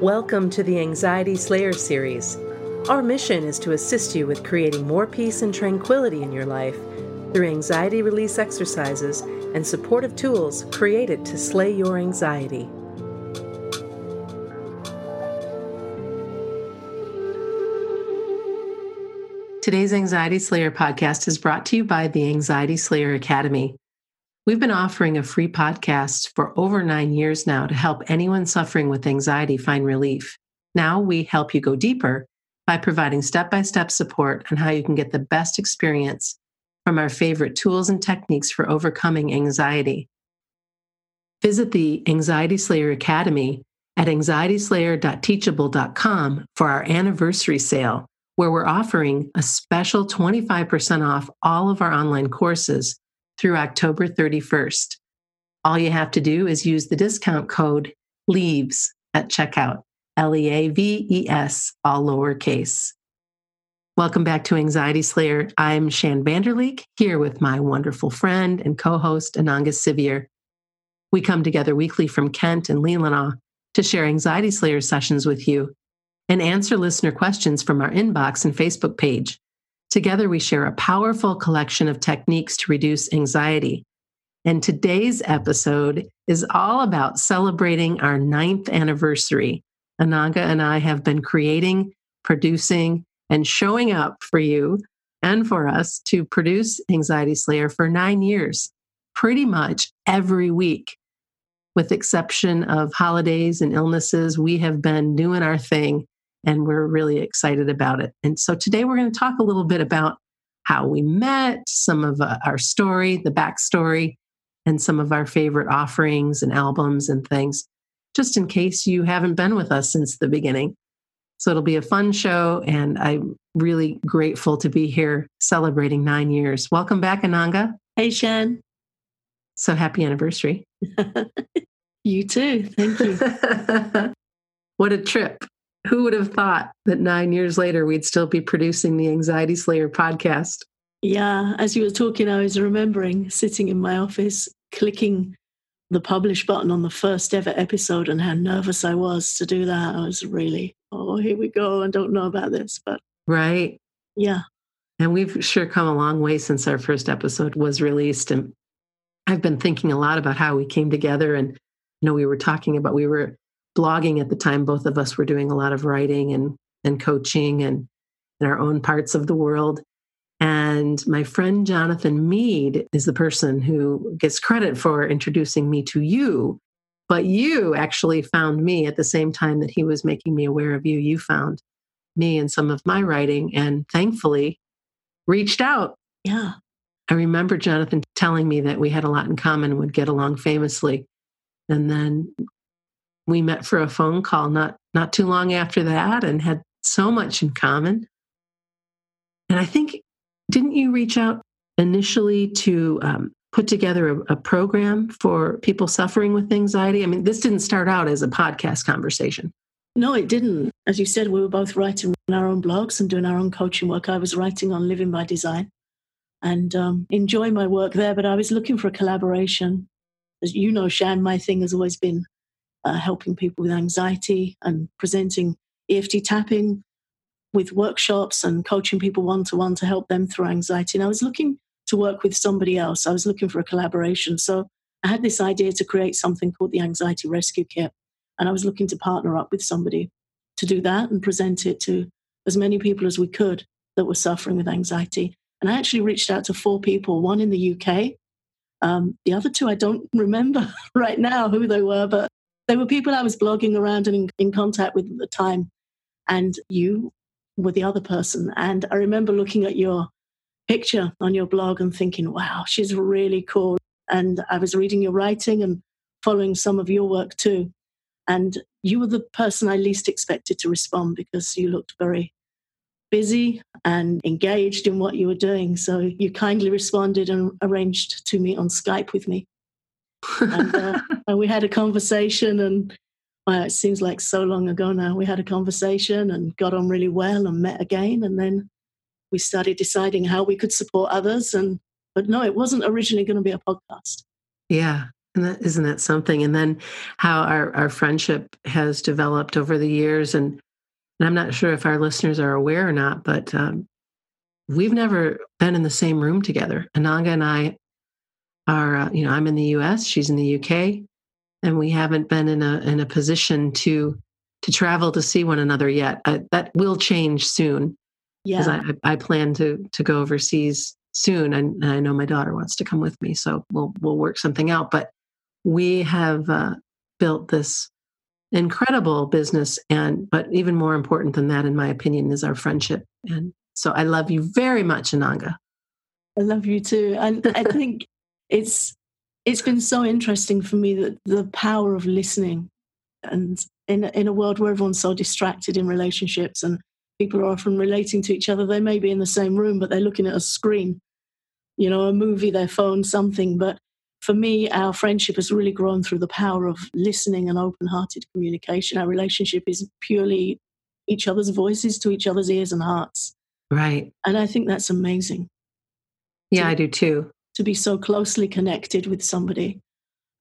Welcome to the Anxiety Slayer series. Our mission is to assist you with creating more peace and tranquility in your life through anxiety release exercises and supportive tools created to slay your anxiety. Today's Anxiety Slayer podcast is brought to you by the Anxiety Slayer Academy. We've been offering a free podcast for over 9 years now to help anyone suffering with anxiety find relief. Now we help you go deeper by providing step-by-step support on how you can get the best experience from our favorite tools and techniques for overcoming anxiety. Visit the Anxiety Slayer Academy at anxietyslayer.teachable.com for our anniversary sale, where we're offering a special 25% off all of our online courses through October 31st. All you have to do is use the discount code LEAVES at checkout, L-E-A-V-E-S, all lowercase. Welcome back to Anxiety Slayer. I'm Shann Vanderleek, here with my wonderful friend and co-host, Ananga Sivyer. We come together weekly from Kent and Leelanau to share Anxiety Slayer sessions with you and answer listener questions from our inbox and Facebook page. Together, we share a powerful collection of techniques to reduce anxiety. And today's episode is all about celebrating our 9th anniversary. Ananga and I have been creating, producing, and showing up for you and for us to produce Anxiety Slayer for 9 years, pretty much every week. With exception of holidays and illnesses, we have been doing our thing, and we're really excited about it. And so today we're going to talk a little bit about how we met, some of our story, the backstory, and some of our favorite offerings and albums and things, just in case you haven't been with us since the beginning. So it'll be a fun show, and I'm really grateful to be here celebrating 9 years. Welcome back, Ananga. Hey, Shann. So happy anniversary. You too. Thank you. What a trip. Who would have thought that 9 years later, we'd still be producing the Anxiety Slayer podcast? Yeah. As you were talking, I was remembering sitting in my office, clicking the publish button on the first ever episode and how nervous I was to do that. I was really, oh, here we go. I don't know about this, but. Right. Yeah. And we've sure come a long way since our first episode was released. And I've been thinking a lot about how we came together. And, you know, we were blogging at the time. Both of us were doing a lot of writing and coaching and in our own parts of the world. And my friend Jonathan Mead is the person who gets credit for introducing me to you, but you actually found me at the same time that he was making me aware of you. You found me and some of my writing and thankfully reached out. Yeah. I remember Jonathan telling me that we had a lot in common and would get along famously. And then we met for a phone call not too long after that and had so much in common. And I think, didn't you reach out initially to put together a program for people suffering with anxiety? I mean, this didn't start out as a podcast conversation. No, it didn't. As you said, we were both writing our own blogs and doing our own coaching work. I was writing on Living by Design and enjoying my work there, but I was looking for a collaboration. As you know, Shann, my thing has always been helping people with anxiety and presenting EFT tapping with workshops and coaching people one-to-one to help them through anxiety. And I was looking to work with somebody else. I was looking for a collaboration. So I had this idea to create something called the Anxiety Rescue Kit. And I was looking to partner up with somebody to do that and present it to as many people as we could that were suffering with anxiety. And I actually reached out to 4 people, one in the UK. The other 2, I don't remember right now who they were, but they were people I was blogging around and in contact with at the time. And you were the other person. And I remember looking at your picture on your blog and thinking, wow, she's really cool. And I was reading your writing and following some of your work too. And you were the person I least expected to respond because you looked very busy and engaged in what you were doing. So you kindly responded and arranged to meet on Skype with me. And we had a conversation and it seems like so long ago now. We had a conversation and got on really well and met again. And then we started deciding how we could support others. But no, it wasn't originally going to be a podcast. Yeah. And that, isn't that something? And then how our friendship has developed over the years. And I'm not sure if our listeners are aware or not, but we've never been in the same room together. Ananga and I are, I'm in the US, she's in the UK, and we haven't been in a position to travel to see one another yet. That will change soon. Yeah. I plan to go overseas soon. And I know my daughter wants to come with me, so we'll work something out. But we have built this incredible business. But even more important than that, in my opinion, is our friendship. And so I love you very much, Ananga. I love you too. And I think it's been so interesting for me, that the power of listening, and in a world where everyone's so distracted in relationships and people are often relating to each other. They may be in the same room, but they're looking at a screen, a movie, their phone, something. But for me, our friendship has really grown through the power of listening and open-hearted communication. Our relationship is purely each other's voices to each other's ears and hearts. Right. And I think that's amazing. Yeah, I do too. To be so closely connected with somebody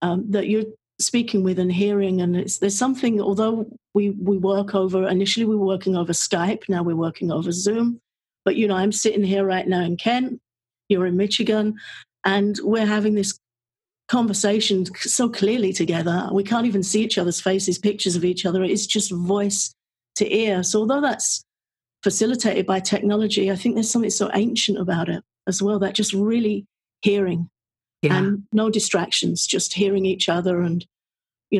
that you're speaking with and hearing, and there's something. Although we work over, initially we were working over Skype, now we're working over Zoom, but I'm sitting here right now in Kent, you're in Michigan, and we're having this conversation so clearly together. We can't even see each other's faces, pictures of each other. It's just voice to ear. So although that's facilitated by technology, I think there's something so ancient about it as well, that just really hearing. Yeah. And no distractions, just hearing each other and,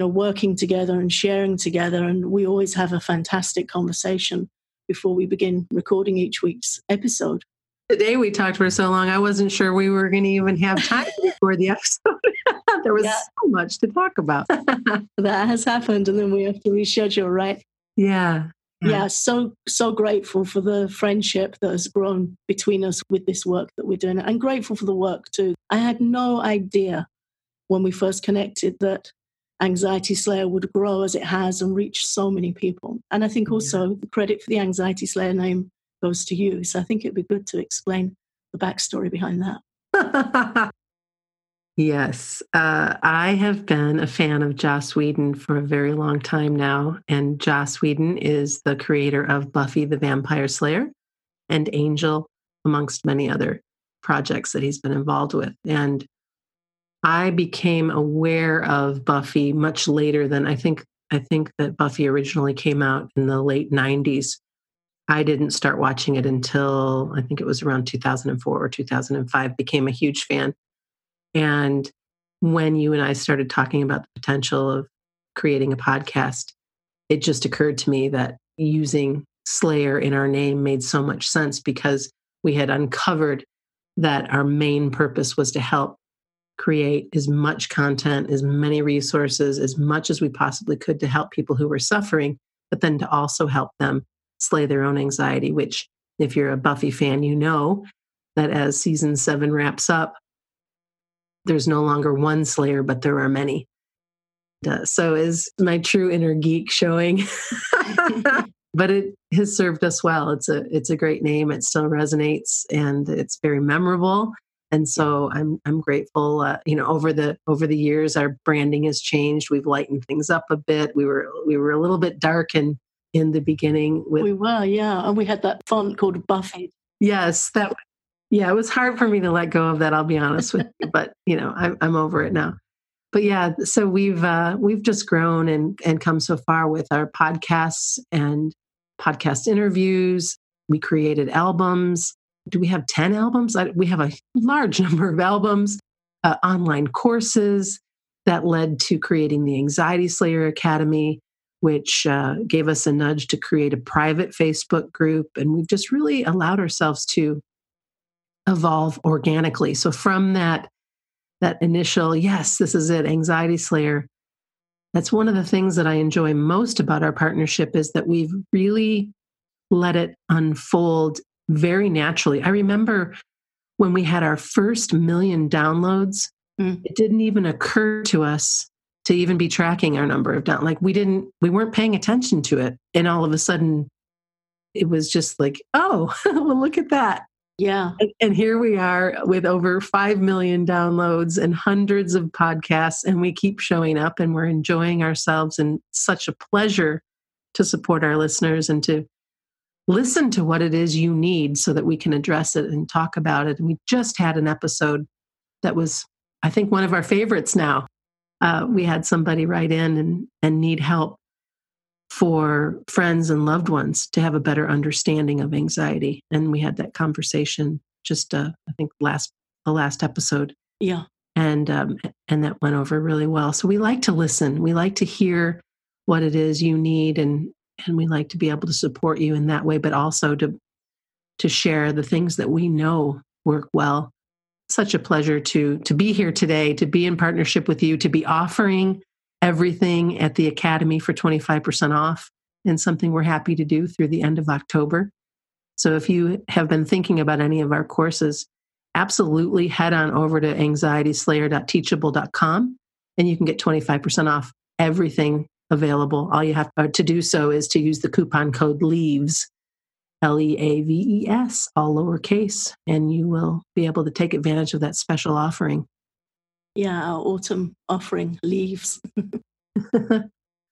working together and sharing together. And we always have a fantastic conversation before we begin recording each week's episode. Today we talked for so long, I wasn't sure we were going to even have time to record the episode. There was so much to talk about. That has happened. And then we have to reschedule, right? Yeah. Yeah. So grateful for the friendship that has grown between us with this work that we're doing, and grateful for the work too. I had no idea when we first connected that Anxiety Slayer would grow as it has and reach so many people. And I think also the credit for the Anxiety Slayer name goes to you. So I think it'd be good to explain the backstory behind that. Yes. I have been a fan of Joss Whedon for a very long time now. And Joss Whedon is the creator of Buffy the Vampire Slayer and Angel, amongst many other projects that he's been involved with. And I became aware of Buffy much later than I think that Buffy originally came out in the late 90s. I didn't start watching it until I think it was around 2004 or 2005, became a huge fan. And when you and I started talking about the potential of creating a podcast, it just occurred to me that using Slayer in our name made so much sense, because we had uncovered that our main purpose was to help create as much content, as many resources, as much as we possibly could to help people who were suffering, but then to also help them slay their own anxiety, which if you're a Buffy fan, that as season 7 wraps up, there's no longer one Slayer, but there are many. So is my true inner geek showing? But it has served us well. It's a great name. It still resonates, and it's very memorable. And so I'm grateful. Over the years, our branding has changed. We've lightened things up a bit. We were a little bit dark in the beginning. And we had that font called Buffy. Yes, that. Yeah, it was hard for me to let go of that, I'll be honest with you, but I'm over it now. But yeah, so we've just grown and come so far with our podcasts and podcast interviews. We created albums. Do we have 10 albums? We have a large number of albums, online courses that led to creating the Anxiety Slayer Academy, which gave us a nudge to create a private Facebook group. And we've just really allowed ourselves to evolve organically. So from that initial, yes, this is it, Anxiety Slayer, that's one of the things that I enjoy most about our partnership, is that we've really let it unfold very naturally. I remember when we had our first 1 million downloads, it didn't even occur to us to even be tracking our number of downloads. Like we weren't paying attention to it. And all of a sudden it was just like, oh, well, look at that. Yeah. And here we are with over 5 million downloads and hundreds of podcasts, and we keep showing up and we're enjoying ourselves, and such a pleasure to support our listeners and to listen to what it is you need so that we can address it and talk about it. And we just had an episode that was, I think, one of our favorites now. We had somebody write in and need help for friends and loved ones to have a better understanding of anxiety. And we had that conversation just, I think, the last episode. Yeah. And that went over really well. So we like to listen. We like to hear what it is you need, and we like to be able to support you in that way, but also to share the things that we know work well. Such a pleasure to be here today, to be in partnership with you, to be offering everything at the Academy for 25% off, and something we're happy to do through the end of October. So if you have been thinking about any of our courses, absolutely head on over to anxietyslayer.teachable.com and you can get 25% off everything available. All you have to do so is to use the coupon code LEAVES, LEAVES, all lowercase, and you will be able to take advantage of that special offering. Yeah, our autumn offering, leaves.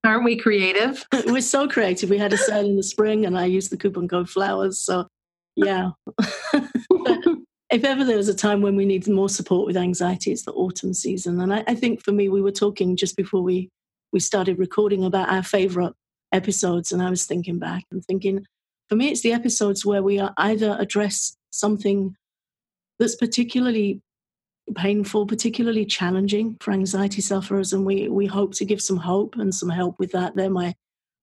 Aren't we creative? We're so creative. We had a sale in the spring and I used the coupon code flowers. So yeah. If ever there was a time when we needed more support with anxiety, it's the autumn season. And I think for me, we were talking just before we started recording about our favorite episodes. And I was thinking back and thinking, for me, it's the episodes where we are either address something that's particularly painful, particularly challenging for anxiety sufferers, and we hope to give some hope and some help with that. They're my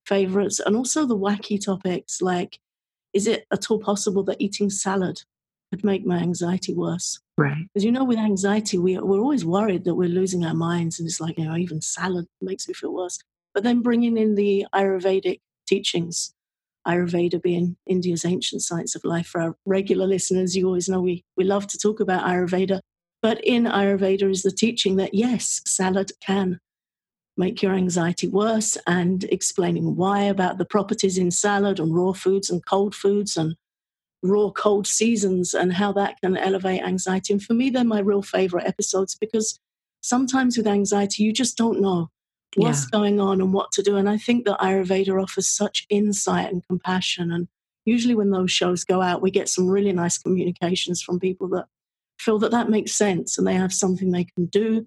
favorites. And also the wacky topics, like, is it at all possible that eating salad could make my anxiety worse? Right. As you know, with anxiety, we're always worried that we're losing our minds, and it's like, you know, even salad makes me feel worse. But then bringing in the Ayurvedic teachings, Ayurveda being India's ancient science of life. For our regular listeners, you always know we love to talk about Ayurveda. But in Ayurveda is the teaching that, yes, salad can make your anxiety worse, and explaining why, about the properties in salad and raw foods and cold foods and raw cold seasons and how that can elevate anxiety. And for me, they're my real favorite episodes, because sometimes with anxiety, you just don't know what's going on and what to do. And I think that Ayurveda offers such insight and compassion. And usually when those shows go out, we get some really nice communications from people that feel that makes sense and they have something they can do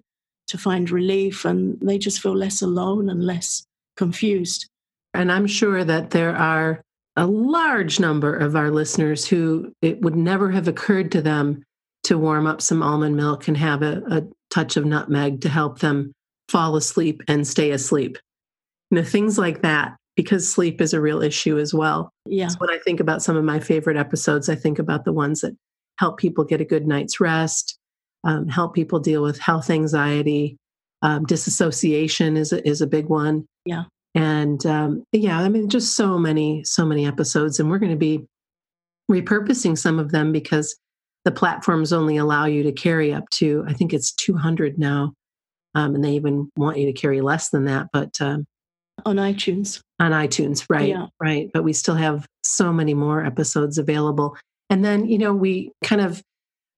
to find relief, and they just feel less alone and less confused. And I'm sure that there are a large number of our listeners who it would never have occurred to them to warm up some almond milk and have a touch of nutmeg to help them fall asleep and stay asleep. You know, things like that, because sleep is a real issue as well. Yeah. So when I think about some of my favorite episodes, I think about the ones that help people get a good night's rest, help people deal with health anxiety. Disassociation is a big one. Yeah. And I mean, just so many episodes. And we're going to be repurposing some of them because the platforms only allow you to carry up to, I think it's 200 now. And they even want you to carry less than that. But on iTunes. On iTunes, right. Yeah. Right. But we still have so many more episodes available. And then, you know, we kind of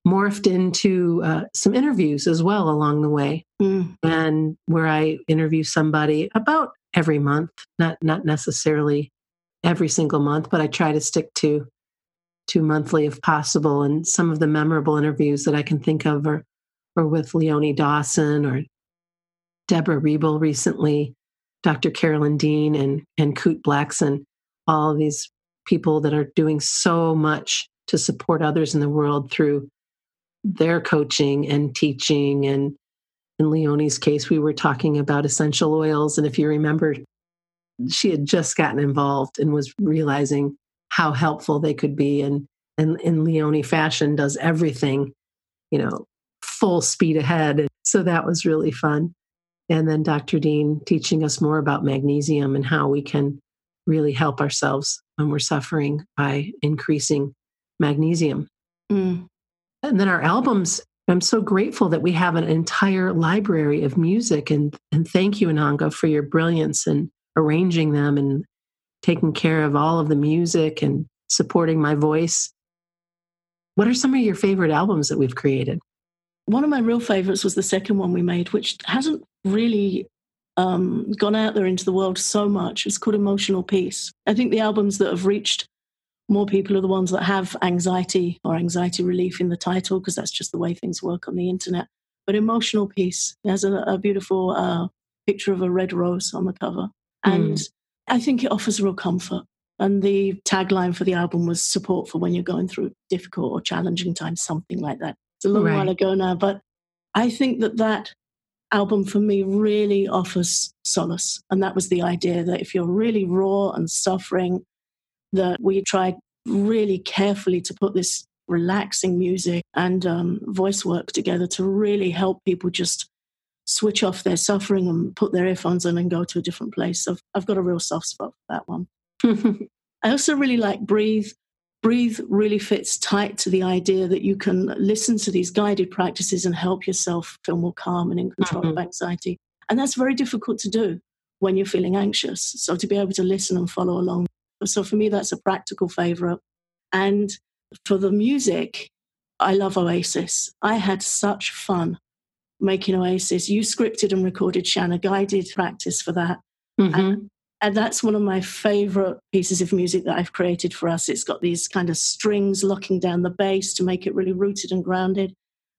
morphed into some interviews as well along the way. Mm. And where I interview somebody about every month, not necessarily every single month, but I try to stick to monthly if possible. And some of the memorable interviews that I can think of are with Leonie Dawson or Deborah Riebel recently, Dr. Carolyn Dean and Coot Blackson, all of these people that are doing so much to support others in the world through their coaching and teaching. And in Leonie's case, we were talking about essential oils. And if you remember, she had just gotten involved and was realizing how helpful they could be. And in Leonie fashion, does everything, you know, full speed ahead. And so that was really fun. And then Dr. Dean teaching us more about magnesium and how we can really help ourselves when we're suffering by increasing magnesium. Mm. And then our albums, I'm so grateful that we have an entire library of music, and thank you, Ananga, for your brilliance in arranging them and taking care of all of the music and supporting my voice. What are some of your favorite albums that we've created? One of my real favorites was the second one we made, which hasn't really gone out there into the world so much. It's called Emotional Peace. I think the albums that have reached more people are the ones that have anxiety or anxiety relief in the title, because that's just the way things work on the internet. But Emotional Peace has a beautiful picture of a red rose on the cover. And I think it offers real comfort. And the tagline for the album was support for when you're going through difficult or challenging times, something like that. It's a long while ago now, but I think that that album for me really offers solace. And that was the idea, that if you're really raw and suffering, that we tried really carefully to put this relaxing music and voice work together to really help people just switch off their suffering and put their earphones on and go to a different place. So I've got a real soft spot for that one. I also really like Breathe. Breathe really fits tight to the idea that you can listen to these guided practices and help yourself feel more calm and in control of anxiety. And that's very difficult to do when you're feeling anxious. So to be able to listen and follow along. So for me, that's a practical favorite. And for the music, I love Oasis. I had such fun making Oasis. You scripted and recorded, Shann, a guided practice for that. And that's one of my favorite pieces of music that I've created for us. It's got these kind of strings locking down the bass to make it really rooted and grounded.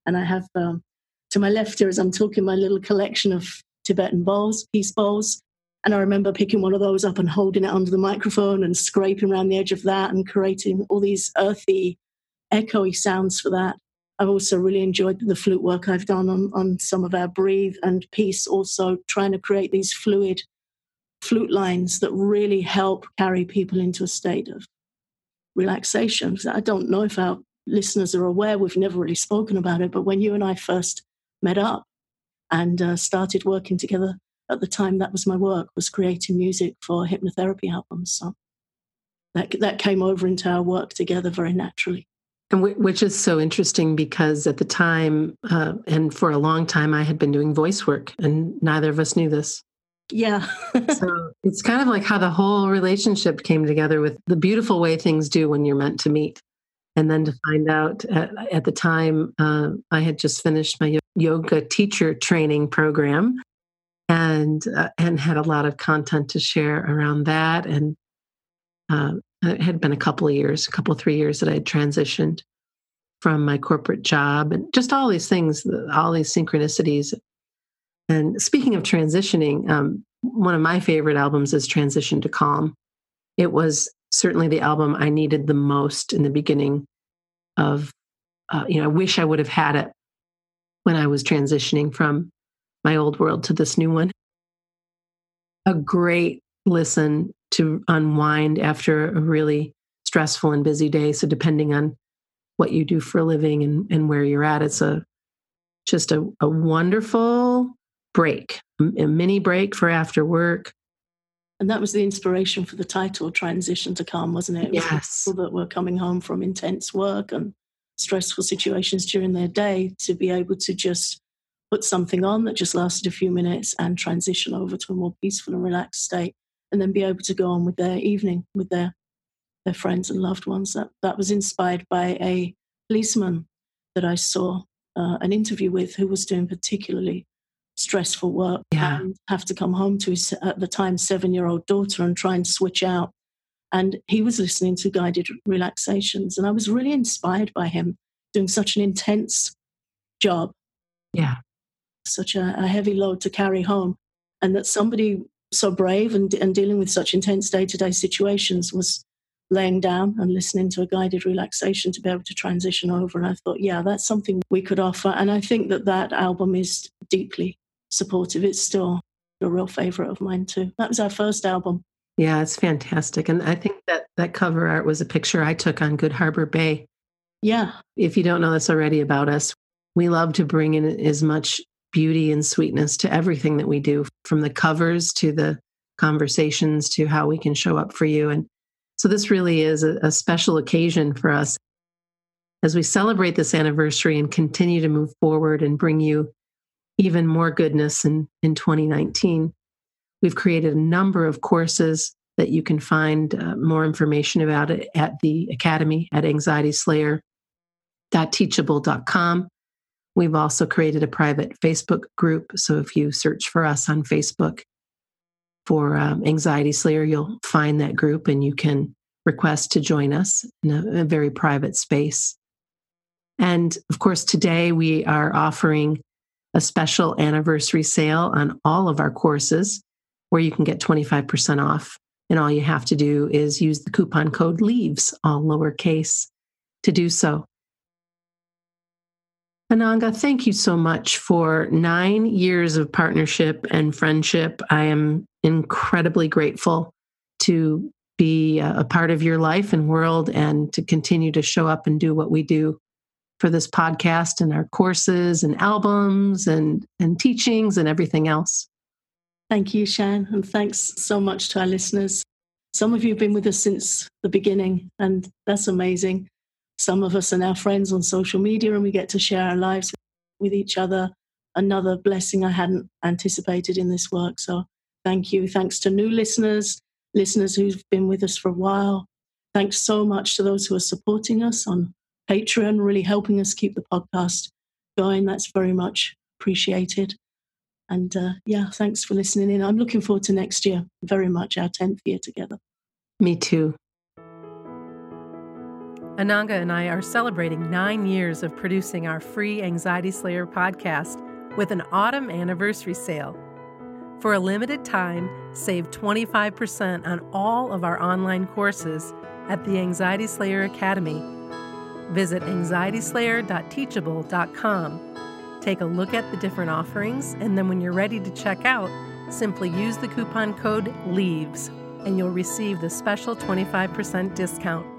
And I have, to my left here as I'm talking, my little collection of Tibetan bowls, peace bowls. And I remember picking one of those up and holding it under the microphone and scraping around the edge of that and creating all these earthy, echoey sounds for that. I've also really enjoyed the flute work I've done on some of our Breathe and Peace, also trying to create these fluid flute lines that really help carry people into a state of relaxation. I don't know if our listeners are aware, we've never really spoken about it, but when you and I first met up and started working together, at the time, that was my work, was creating music for hypnotherapy albums. So that came over into our work together very naturally. And which is so interesting, because at the time and for a long time, I had been doing voice work and neither of us knew this. Yeah. So it's kind of like how the whole relationship came together with the beautiful way things do when you're meant to meet. And then to find out at the time, I had just finished my yoga teacher training program and had a lot of content to share around that. And it had been a couple, 3 years that I had transitioned from my corporate job and just all these things, all these synchronicities. And speaking of transitioning, one of my favorite albums is Transition to Calm. It was certainly the album I needed the most in the beginning of, I wish I would have had it when I was transitioning from my old world to this new one. A great listen to unwind after a really stressful and busy day. So depending on what you do for a living and where you're at, it's just a wonderful break, a mini break for after work. And that was the inspiration for the title, Transition to Calm, wasn't it? Yes. People that were coming home from intense work and stressful situations during their day to be able to just put something on that just lasted a few minutes and transition over to a more peaceful and relaxed state, and then be able to go on with their evening with their friends and loved ones. That was inspired by a policeman that I saw an interview with, who was doing particularly stressful work and have to come home to his, at the time, 7-year-old daughter and try and switch out. And he was listening to guided relaxations. And I was really inspired by him doing such an intense job. Yeah. Such a heavy load to carry home, and that somebody so brave and dealing with such intense day-to-day situations was laying down and listening to a guided relaxation to be able to transition over. And I thought, yeah, that's something we could offer. And I think that album is deeply supportive. It's still a real favorite of mine too. That was our first album. Yeah, it's fantastic. And I think that cover art was a picture I took on Good Harbor Bay. Yeah. If you don't know this already about us, we love to bring in as much beauty and sweetness to everything that we do, from the covers to the conversations to how we can show up for you. And so this really is a special occasion for us as we celebrate this anniversary and continue to move forward and bring you even more goodness in 2019. We've created a number of courses that you can find more information about it at the Academy at Anxiety Slayer teachable.com. We've also created a private Facebook group. So if you search for us on Facebook for Anxiety Slayer, you'll find that group and you can request to join us in a very private space. And of course, today we are offering a special anniversary sale on all of our courses where you can get 25% off. And all you have to do is use the coupon code LEAVES, all lowercase, to do so. Ananga, thank you so much for 9 years of partnership and friendship. I am incredibly grateful to be a part of your life and world and to continue to show up and do what we do for this podcast and our courses and albums and teachings and everything else. Thank you, Shann, and thanks so much to our listeners. Some of you have been with us since the beginning, and that's amazing. Some of us are now friends on social media, and we get to share our lives with each other. Another blessing I hadn't anticipated in this work, so thank you. Thanks to new listeners, listeners who've been with us for a while. Thanks so much to those who are supporting us on Patreon, really helping us keep the podcast going. That's very much appreciated. And thanks for listening in. I'm looking forward to next year, very much, our 10th year together. Me too. Ananga and I are celebrating 9 years of producing our free Anxiety Slayer podcast with an autumn anniversary sale. For a limited time, save 25% on all of our online courses at the Anxiety Slayer Academy. Visit anxietyslayer.teachable.com. Take a look at the different offerings, and then when you're ready to check out, simply use the coupon code LEAVES, and you'll receive the special 25% discount.